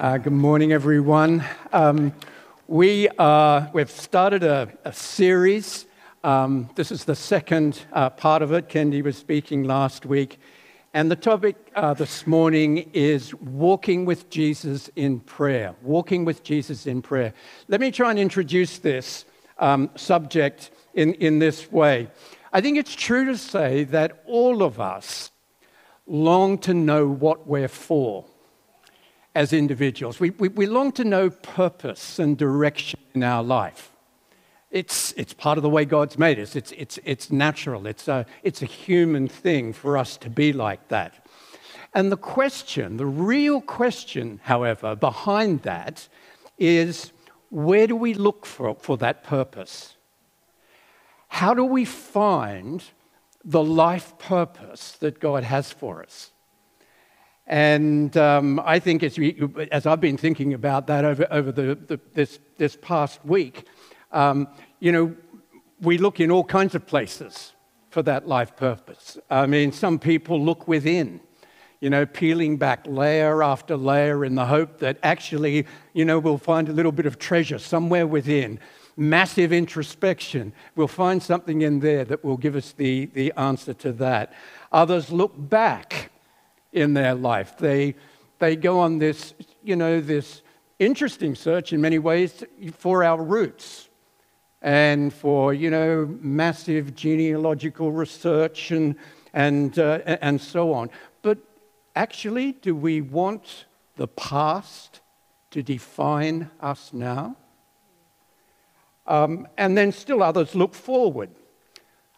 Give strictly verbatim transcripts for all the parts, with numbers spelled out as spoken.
Uh, good morning, everyone. Um, we uh, we've started a, a series. Um, this is the second uh, part of it. Kendi was speaking last week, and the topic uh, this morning is walking with Jesus in prayer. Walking with Jesus in prayer. Let me try and introduce this um, subject in in this way. I think it's true to say that all of us long to know what we're for. As individuals, we, we, we long to know purpose and direction in our life. It's, it's part of the way God's made us. It's, it's, it's natural. It's a, it's a human thing for us to be like that. And the question, the real question, however, behind that is, where do we look for, for that purpose? How do we find the life purpose that God has for us? And um, I think as, we, as I've been thinking about that over, over the, the, this, this past week, um, you know, we look in all kinds of places for that life purpose. I mean, some people look within, you know, peeling back layer after layer in the hope that actually, you know, we'll find a little bit of treasure somewhere within. Massive introspection. We'll find something in there that will give us the, the answer to that. Others look back in their life. They, they go on this, you know, this interesting search in many ways for our roots and for, you know, massive genealogical research and, and, uh, and so on. But actually, do we want the past to define us now? Um, and then still others look forward.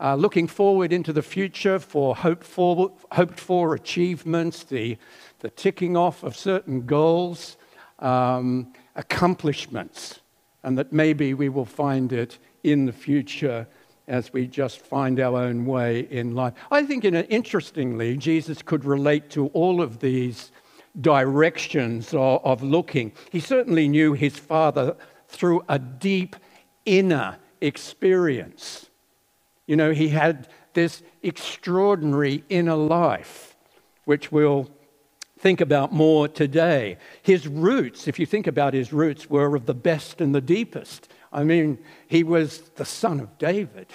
Uh, looking forward into the future for hoped-for hoped for achievements, the, the ticking off of certain goals, um, accomplishments, and that maybe we will find it in the future as we just find our own way in life. I think, in a, interestingly, Jesus could relate to all of these directions of, of looking. He certainly knew his Father through a deep inner experience. You know, he had this extraordinary inner life, which we'll think about more today. His roots, if you think about his roots, were of the best and the deepest. I mean, he was the son of David.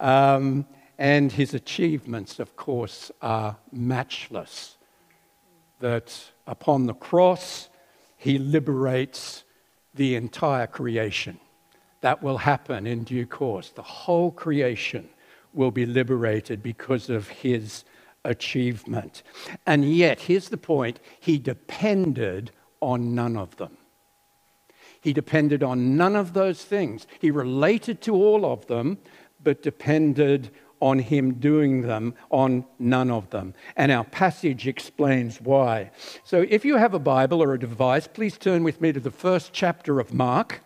um, and his achievements, of course, are matchless. That upon the cross, he liberates the entire creation. That will happen in due course. The whole creation will be liberated because of his achievement. And yet, here's the point, he depended on none of them. He depended on none of those things. He related to all of them, but depended on him doing them, on none of them. And our passage explains why. So if you have a Bible or a device, please turn with me to the first chapter of Mark.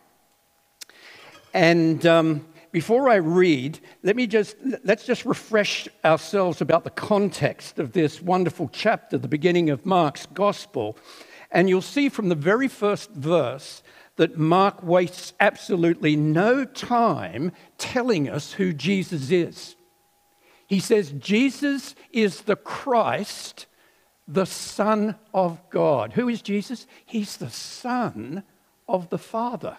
And um, before I read, let me just let's just refresh ourselves about the context of this wonderful chapter, the beginning of Mark's gospel. And you'll see from the very first verse that Mark wastes absolutely no time telling us who Jesus is. He says, Jesus is the Christ, the Son of God. Who is Jesus? He's the Son of the Father,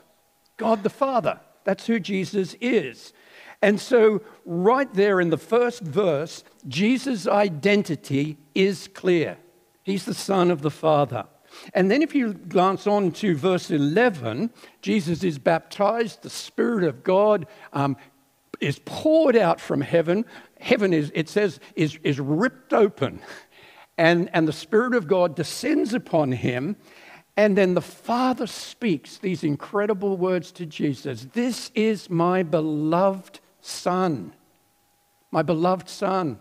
God the Father. That's who Jesus is. And so right there in the first verse, Jesus' identity is clear. He's the Son of the Father. And then if you glance on to verse eleven, Jesus is baptized, the Spirit of God um, is poured out from heaven. Heaven, is, it says, is, is ripped open. And, and the Spirit of God descends upon him. And then the Father speaks these incredible words to Jesus. This is my beloved Son, my beloved Son,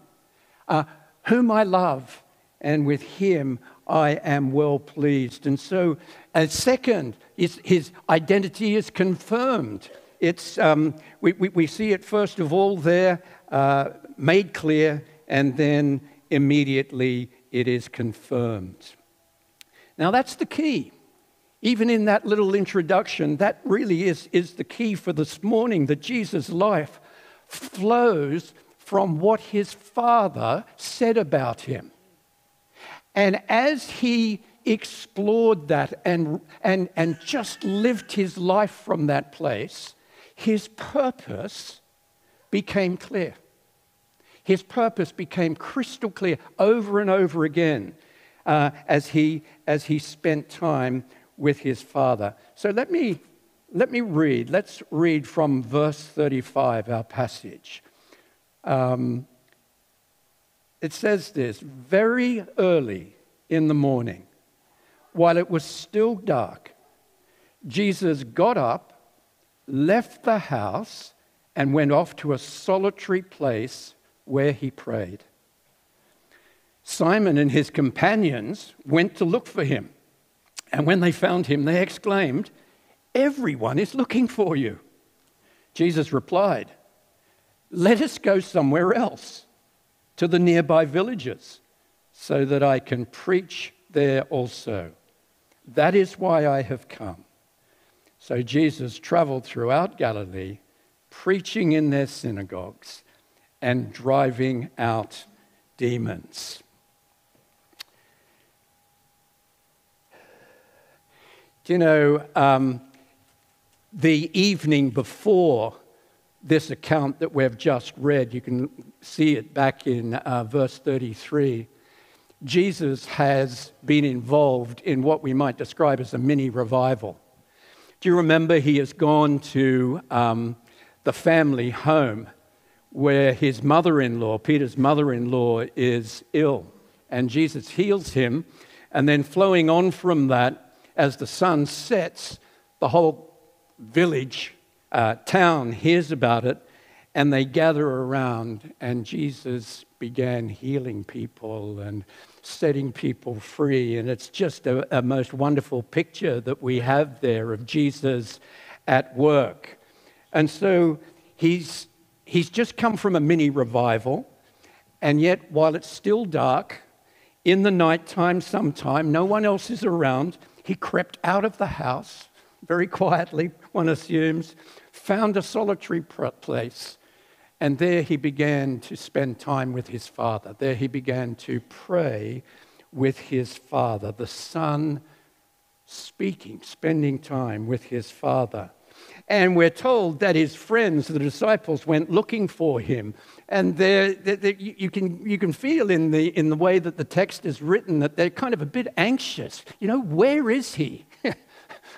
uh, whom I love, and with him I am well pleased. And so, uh, second, his, his identity is confirmed. It's, um, we, we, we see it first of all there, uh, made clear, and then immediately it is confirmed. Now, that's the key. Even in that little introduction, that really is, is the key for this morning, that Jesus' life flows from what his Father said about him. And as he explored that and, and, and just lived his life from that place, his purpose became clear. His purpose became crystal clear over and over again uh, as, he, as he spent time with his Father. So let me, let me read. Let's read from verse thirty-five, our passage. Um, it says this, very early in the morning, while it was still dark, Jesus got up, left the house, and went off to a solitary place where he prayed. Simon and his companions went to look for him, and when they found him, they exclaimed, "Everyone is looking for you." Jesus replied, "Let us go somewhere else, to the nearby villages, so that I can preach there also. That is why I have come." So Jesus traveled throughout Galilee, preaching in their synagogues and driving out demons. Do you know, um, the evening before this account that we've just read, you can see it back in uh, verse thirty-three, Jesus has been involved in what we might describe as a mini revival. Do you remember he has gone to um, the family home where his mother-in-law, Peter's mother-in-law, is ill, and Jesus heals him, and then flowing on from that, as the sun sets, the whole village, uh, town hears about it, and they gather around, and Jesus began healing people and setting people free. And it's just a, a most wonderful picture that we have there of Jesus at work. And so he's, he's just come from a mini revival, and yet while it's still dark, in the nighttime sometime, no one else is around, he crept out of the house very quietly, one assumes, found a solitary place, and there he began to spend time with his Father. There he began to pray with his Father, the Son speaking, spending time with his Father. And we're told that his friends, the disciples, went looking for him. And they're, they're, they're, you can, you can feel in the, in the way that the text is written that they're kind of a bit anxious. You know, where is he?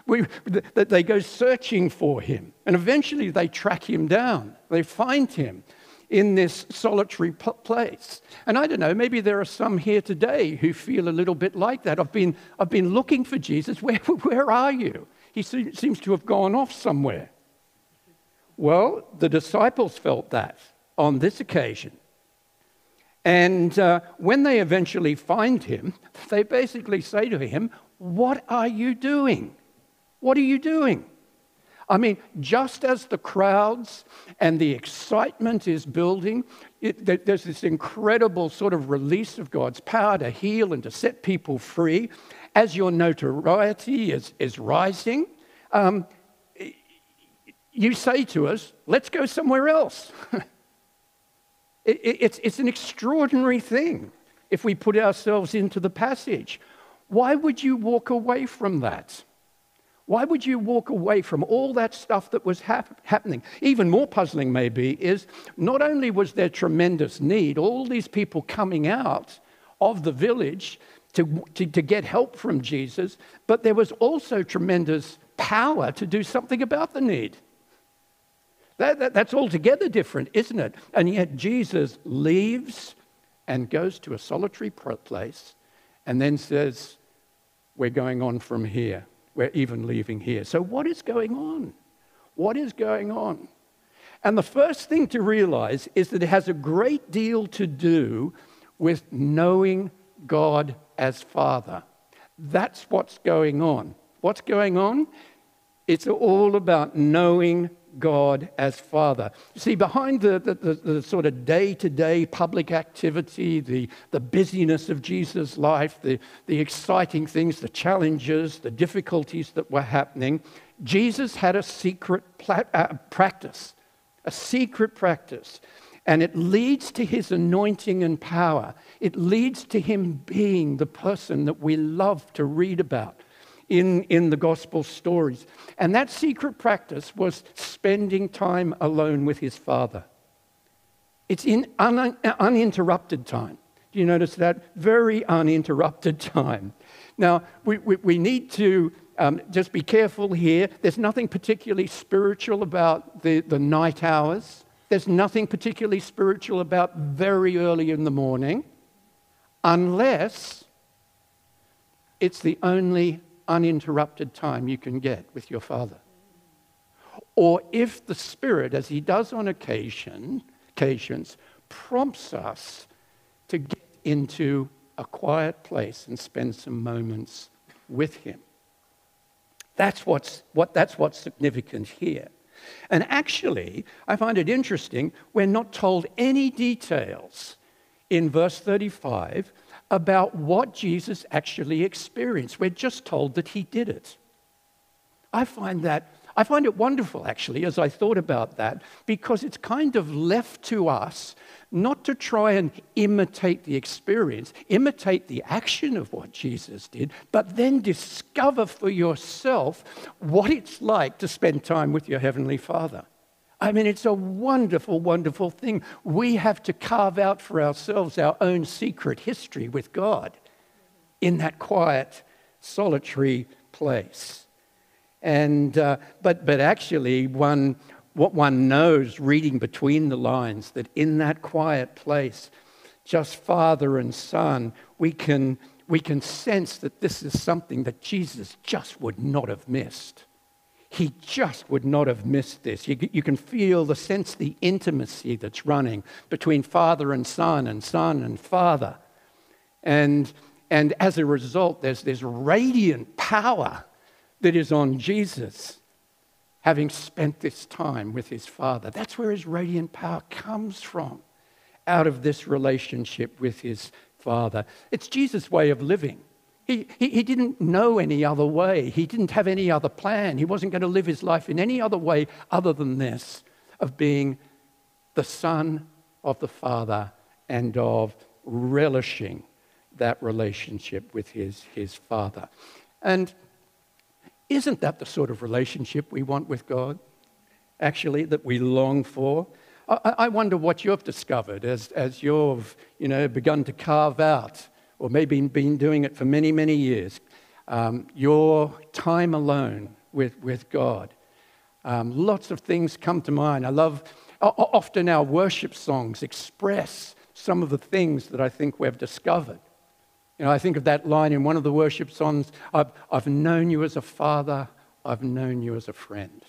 We, that they go searching for him, and eventually they track him down. They find him in this solitary place. And I don't know, maybe there are some here today who feel a little bit like that. I've been, I've been looking for Jesus. Where, where are you? He se- seems to have gone off somewhere. Well, the disciples felt that on this occasion. And uh, when they eventually find him, they basically say to him, "What are you doing? What are you doing?" I mean, just as the crowds and the excitement is building, it, there's this incredible sort of release of God's power to heal and to set people free. As your notoriety is, is rising, um, you say to us, "Let's go somewhere else." it, it, it's, it's an extraordinary thing if we put ourselves into the passage. Why would you walk away from that? Why would you walk away from all that stuff that was hap- happening? Even more puzzling maybe is not only was there tremendous need, all these people coming out of the village To, to, to get help from Jesus, but there was also tremendous power to do something about the need. That, that, that's altogether different, isn't it? And yet Jesus leaves and goes to a solitary place and then says, "We're going on from here. We're even leaving here." So what is going on? What is going on? And the first thing to realize is that it has a great deal to do with knowing God as Father. That's what's going on. What's going on? It's all about knowing God as Father. You see, behind the, the, the, the sort of day-to-day public activity, the, the busyness of Jesus' life, the, the exciting things, the challenges, the difficulties that were happening, Jesus had a secret plat- uh, practice, a secret practice. And it leads to his anointing and power. It leads to him being the person that we love to read about in, in the gospel stories. And that secret practice was spending time alone with his Father. It's in un, uninterrupted time. Do you notice that? Very uninterrupted time. Now, we, we, we need to um, just be careful here. There's nothing particularly spiritual about the, the night hours. There's nothing particularly spiritual about very early in the morning, unless it's the only uninterrupted time you can get with your Father. Or if the Spirit, as he does on occasion, occasions, prompts us to get into a quiet place and spend some moments with him. That's what's, what, that's what's significant here. And actually, I find it interesting, we're not told any details in verse thirty-five about what Jesus actually experienced. We're just told that he did it. I find that, I find it wonderful, actually, as I thought about that, because it's kind of left to us not to try and imitate the experience, imitate the action of what Jesus did, but then discover for yourself what it's like to spend time with your Heavenly Father. I mean, it's a wonderful, wonderful thing. We have to carve out for ourselves our own secret history with God in that quiet, solitary place. And uh, but but actually, one what one knows reading between the lines, that in that quiet place, just Father and Son, we can we can sense that this is something that Jesus just would not have missed. He just would not have missed this. You, you can feel the sense, the intimacy that's running between Father and Son, and Son and Father, and and as a result, there's this radiant power that is on Jesus, having spent this time with his Father. That's where his radiant power comes from, out of this relationship with his Father. It's Jesus' way of living. He, he, he didn't know any other way. He didn't have any other plan. He wasn't going to live his life in any other way other than this, of being the Son of the Father and of relishing that relationship with his, his Father. And isn't that the sort of relationship we want with God, actually, that we long for? I, I wonder what you've discovered as, as you've, you know, begun to carve out, or maybe been doing it for many, many years, um, your time alone with, with God. Um, lots of things come to mind. I love, often our worship songs express some of the things that I think we've discovered. You know, I think of that line in one of the worship songs, I've, I've known you as a father, I've known you as a friend.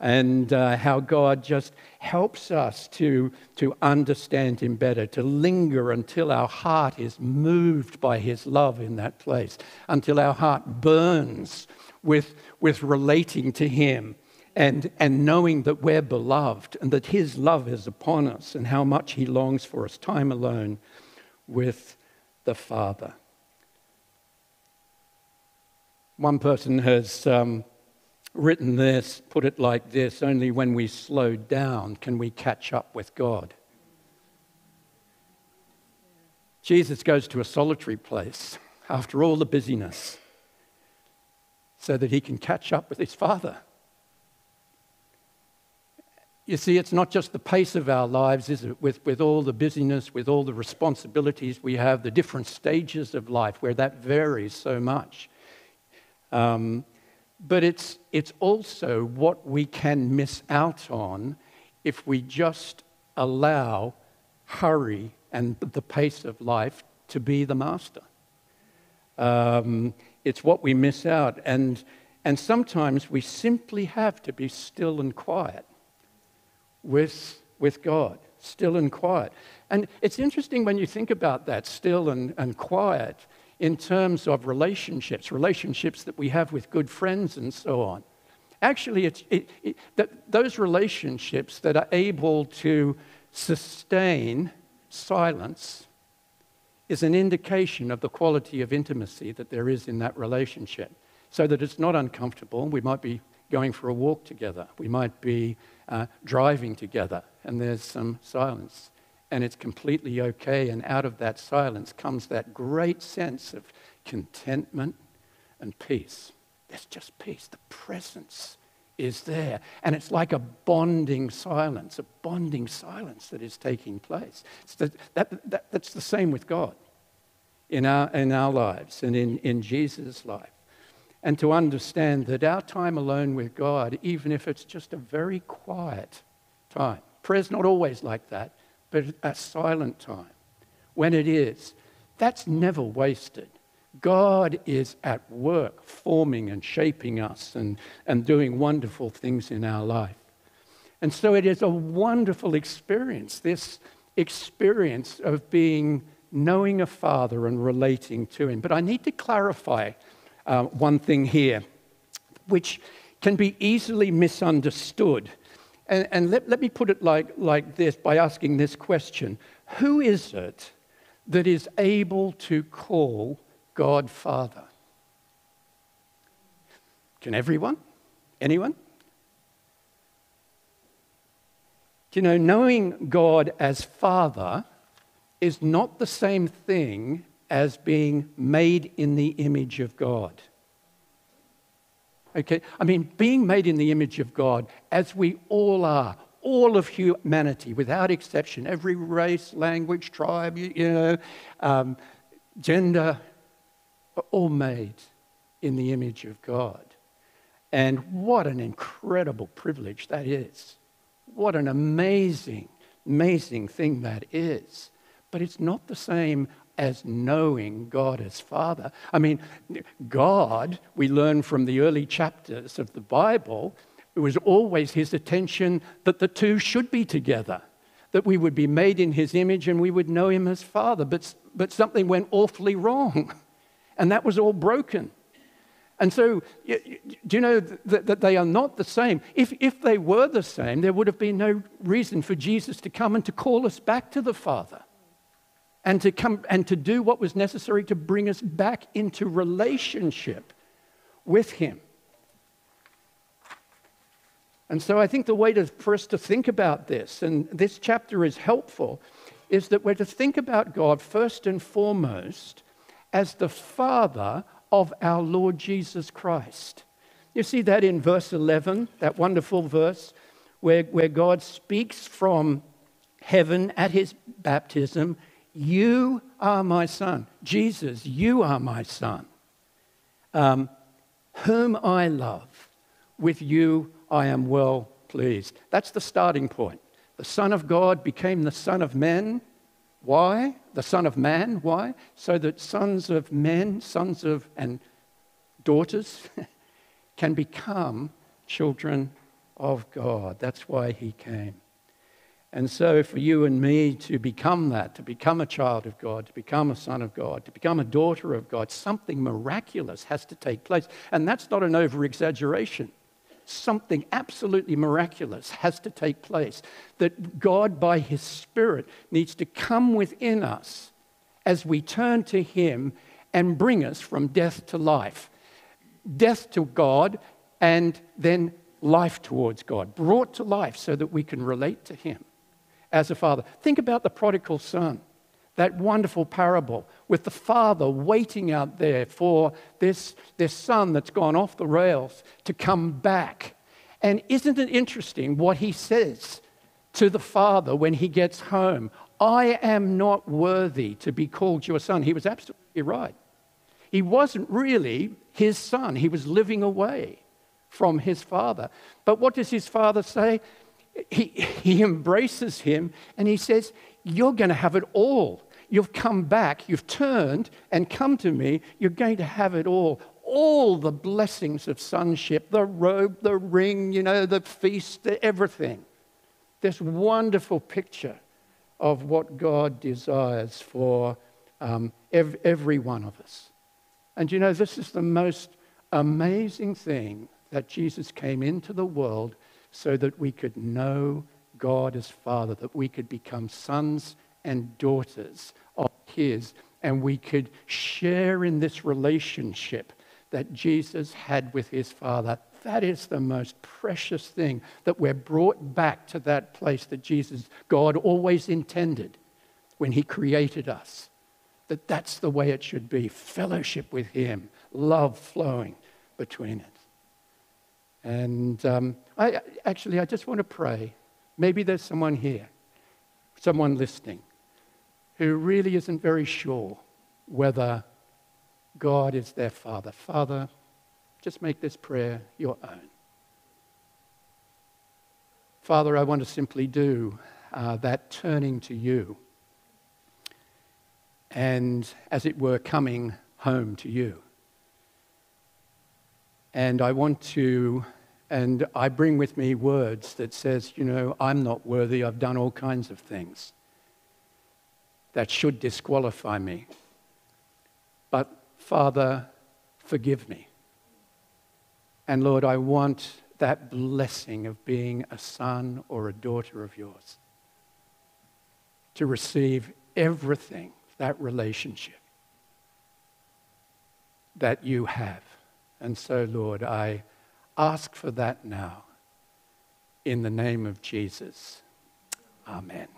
And uh, how God just helps us to, to understand him better, to linger until our heart is moved by his love in that place, until our heart burns with, with relating to him and, and knowing that we're beloved and that his love is upon us and how much he longs for us, time alone with the Father. One person has um, written this, put it like this: only when we slow down can we catch up with God. Jesus goes to a solitary place after all the busyness so that he can catch up with his Father. You see, it's not just the pace of our lives, is it? With, with all the busyness, with all the responsibilities we have, the different stages of life where that varies so much. Um, but it's, it's also what we can miss out on if we just allow hurry and the pace of life to be the master. Um, it's what we miss out. And, and sometimes we simply have to be still and quiet with with God, still and quiet. And it's interesting when you think about that, still and, and quiet, in terms of relationships, relationships that we have with good friends and so on. Actually, it's, it, it, that those relationships that are able to sustain silence is an indication of the quality of intimacy that there is in that relationship, so that it's not uncomfortable. We might be going for a walk together. We might be uh, driving together, and there's some silence. And it's completely okay, and out of that silence comes that great sense of contentment and peace. There's just peace. The presence is there. And it's like a bonding silence, a bonding silence that is taking place. It's the, that, that, that's the same with God in our, in our lives and in, in Jesus' life. And to understand that our time alone with God, even if it's just a very quiet time, prayer's not always like that, but a silent time, when it is, that's never wasted. God is at work forming and shaping us and, and doing wonderful things in our life. And so it is a wonderful experience, this experience of being, knowing a Father and relating to Him. But I need to clarify uh, one thing here, which can be easily misunderstood. And, and let, let me put it like, like this, by asking this question. Who is it that is able to call God Father? Can everyone? Anyone? Do you know, knowing God as Father is not the same thing as being made in the image of God. Okay, I mean, being made in the image of God, as we all are, all of humanity, without exception, every race, language, tribe, you know, um, gender, are all made in the image of God. And what an incredible privilege that is. What an amazing, amazing thing that is. But it's not the same as knowing God as Father. I mean, God, we learn from the early chapters of the Bible, it was always His attention that the two should be together, that we would be made in His image and we would know Him as Father. But, but something went awfully wrong, and that was all broken. And so, do you know that, that they are not the same? If, if they were the same, there would have been no reason for Jesus to come and to call us back to the Father, and to come and to do what was necessary to bring us back into relationship with Him. And so I think the way to, for us to think about this, and this chapter is helpful, is that we're to think about God first and foremost as the Father of our Lord Jesus Christ. You see that in verse eleven, that wonderful verse where, where God speaks from heaven at His baptism, "You are my Son." Jesus, you are my Son, um, whom I love. With you I am well pleased. That's the starting point. The Son of God became the Son of men. Why? The Son of man. Why? So that sons of men, sons of and daughters can become children of God. That's why He came. And so for you and me to become that, to become a child of God, to become a son of God, to become a daughter of God, something miraculous has to take place. And that's not an over-exaggeration. Something absolutely miraculous has to take place, that God by His Spirit needs to come within us as we turn to Him and bring us from death to life. Death to God and then life towards God, brought to life so that we can relate to Him as a Father. Think about the prodigal son, that wonderful parable with the father waiting out there for this, this son that's gone off the rails to come back. And isn't it interesting what he says to the father when he gets home? "I am not worthy to be called your son." He was absolutely right. He wasn't really his son. He was living away from his father. But what does his father say? He, he embraces him and he says, "You're going to have it all. You've come back, you've turned and come to me. You're going to have it all. All the blessings of sonship, the robe, the ring, you know, the feast, the everything." This wonderful picture of what God desires for um, ev every one of us. And you know, this is the most amazing thing, that Jesus came into the world so that we could know God as Father, that we could become sons and daughters of His, and we could share in this relationship that Jesus had with His Father. That is the most precious thing, that we're brought back to that place that Jesus, God, always intended when he created us. That that's the way it should be. Fellowship with him, love flowing between us. And um, I actually, I just want to pray. Maybe there's someone here, someone listening, who really isn't very sure whether God is their Father. Father, just make this prayer your own. Father, I want to simply do uh, that turning to you and, as it were, coming home to you. And I want to, and I bring with me words that says, you know, I'm not worthy, I've done all kinds of things that should disqualify me. But Father, forgive me. And Lord, I want that blessing of being a son or a daughter of yours, to receive everything, that relationship that you have. And so, Lord, I ask for that now in the name of Jesus. Amen.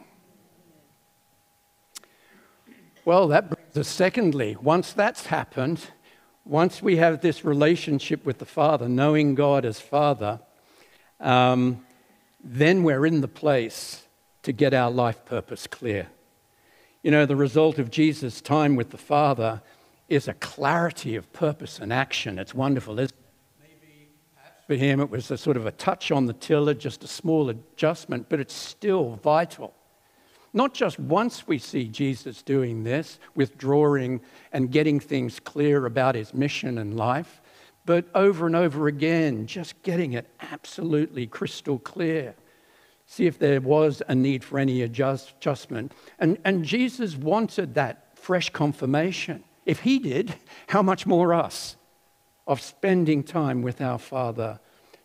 Well, that brings us, secondly, once that's happened, once we have this relationship with the Father, knowing God as Father, um, then we're in the place to get our life purpose clear. You know, the result of Jesus' time with the Father is a clarity of purpose and action. It's wonderful, isn't it? Maybe perhaps for him it was a sort of a touch on the tiller, just a small adjustment, but it's still vital. Not just once we see Jesus doing this, withdrawing and getting things clear about his mission and life, but over and over again, just getting it absolutely crystal clear. See if there was a need for any adjust, adjustment. And, and Jesus wanted that fresh confirmation. If he did, how much more us, of spending time with our Father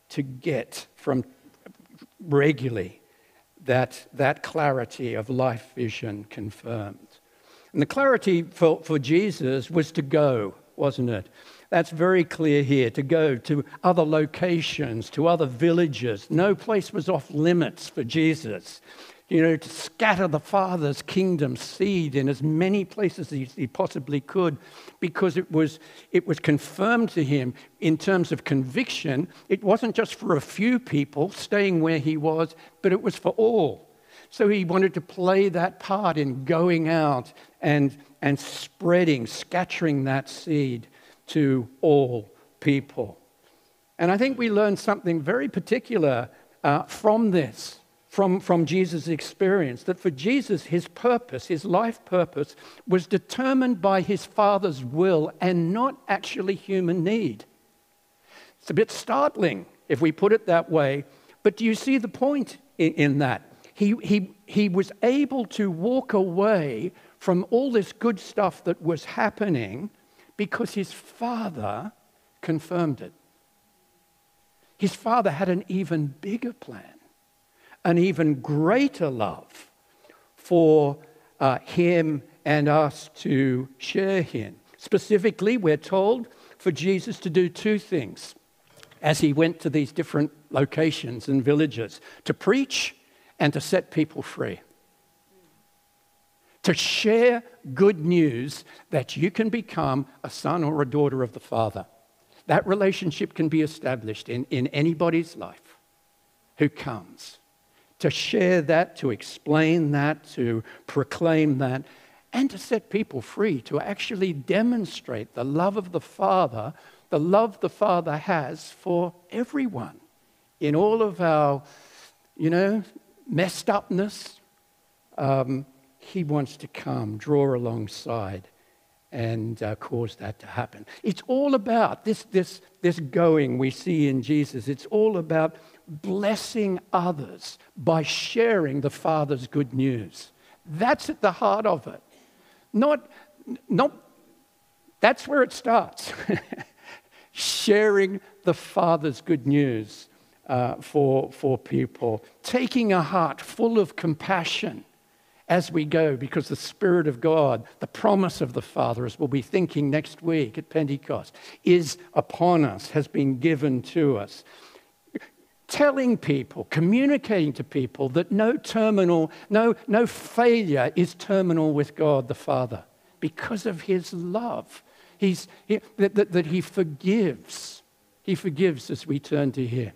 to get from regularly that, that clarity of life vision confirmed. And the clarity for, for Jesus was to go, wasn't it? That's very clear here, to go to other locations, to other villages. No place was off limits for Jesus. You know, to scatter the Father's kingdom seed in as many places as he possibly could, because it was, it was confirmed to him in terms of conviction. It wasn't just for a few people staying where he was, but it was for all. So he wanted to play that part in going out and, and spreading, scattering that seed to all people. And I think we learn something very particular uh, from this. From, from Jesus' experience, that for Jesus, his purpose, his life purpose, was determined by his Father's will and not actually human need. It's a bit startling if we put it that way, but do you see the point in, in that? He, he, he was able to walk away from all this good stuff that was happening because his Father confirmed it. His Father had an even bigger plan, an even greater love for uh, him and us to share him. Specifically, we're told for Jesus to do two things as he went to these different locations and villages: to preach and to set people free. To share good news that you can become a son or a daughter of the Father. That relationship can be established in, in anybody's life who comes. To share that, to explain that, to proclaim that, and to set people free, to actually demonstrate the love of the Father, the love the Father has for everyone in all of our, you know, messed upness. Um, he wants to come, draw alongside, and uh, cause that to happen. It's all about this, this, this going we see in Jesus. It's all about blessing others by sharing the Father's good news. That's at the heart of it. Not, not, that's where it starts. Sharing the Father's good news uh, for, for people. Taking a heart full of compassion as we go, because the Spirit of God, the promise of the Father, as we'll be thinking next week at Pentecost, is upon us, has been given to us. Telling people, communicating to people that no terminal, no, no failure is terminal with God the Father because of his love. He's, he, that, that, that he forgives. He forgives as we turn to him.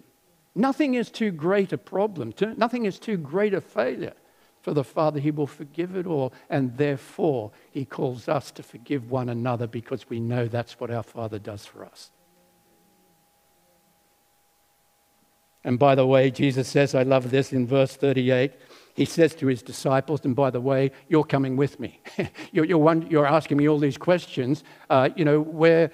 Nothing is too great a problem. Nothing is too great a failure for the Father. He will forgive it all, and therefore he calls us to forgive one another because we know that's what our Father does for us. And by the way, Jesus says, I love this in verse thirty-eight. He says to his disciples, and by the way, you're coming with me. you're, you're, one, you're asking me all these questions. Uh, you know, where,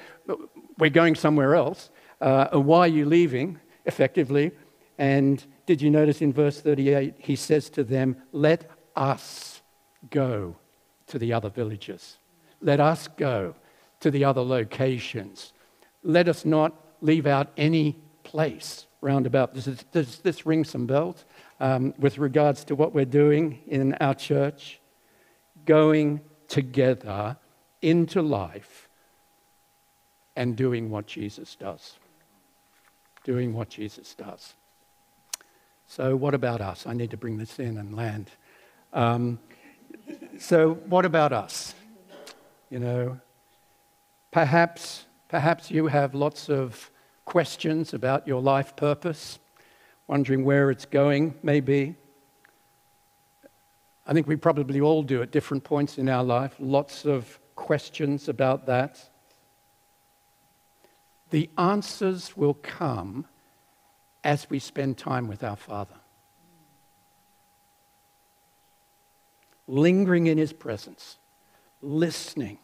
we're going somewhere else. Uh, why are you leaving, effectively? And did you notice in verse thirty-eight, he says to them, let us go to the other villages. Let us go to the other locations. Let us not leave out any place. Roundabout. Does this, does this ring some bells um, with regards to what we're doing in our church? Going together into life and doing what Jesus does. Doing what Jesus does. So what about us? I need to bring this in and land. Um, so what about us? You know, perhaps, perhaps you have lots of questions about your life purpose, wondering where it's going, maybe. I think we probably all do at different points in our life, lots of questions about that. The answers will come as we spend time with our Father. Lingering in his presence, listening,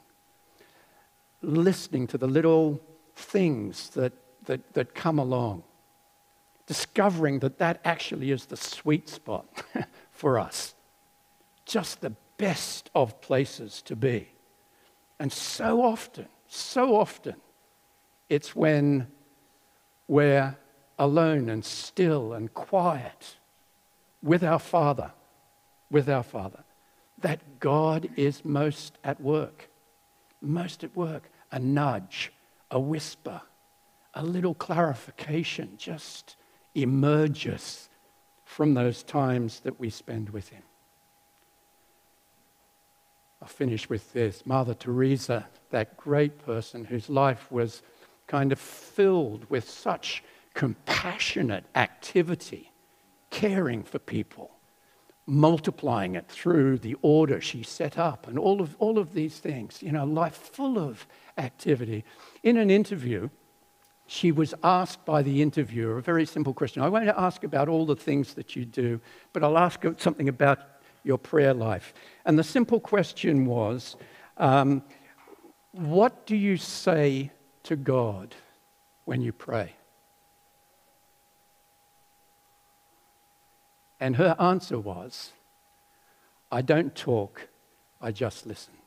listening to the little things that That, that come along, discovering that that actually is the sweet spot for us, just the best of places to be. And so often, so often, it's when we're alone and still and quiet with our Father, with our Father, that God is most at work, most at work, a nudge, a whisper, a little clarification just emerges from those times that we spend with him. I'll finish with this. Mother Teresa, that great person whose life was kind of filled with such compassionate activity, caring for people, multiplying it through the order she set up and all of, all of these things, you know, life full of activity. In an interview, she was asked by the interviewer a very simple question. I won't ask about all the things that you do, but I'll ask something about your prayer life. And the simple question was, um, what do you say to God when you pray? And her answer was, I don't talk, I just listen.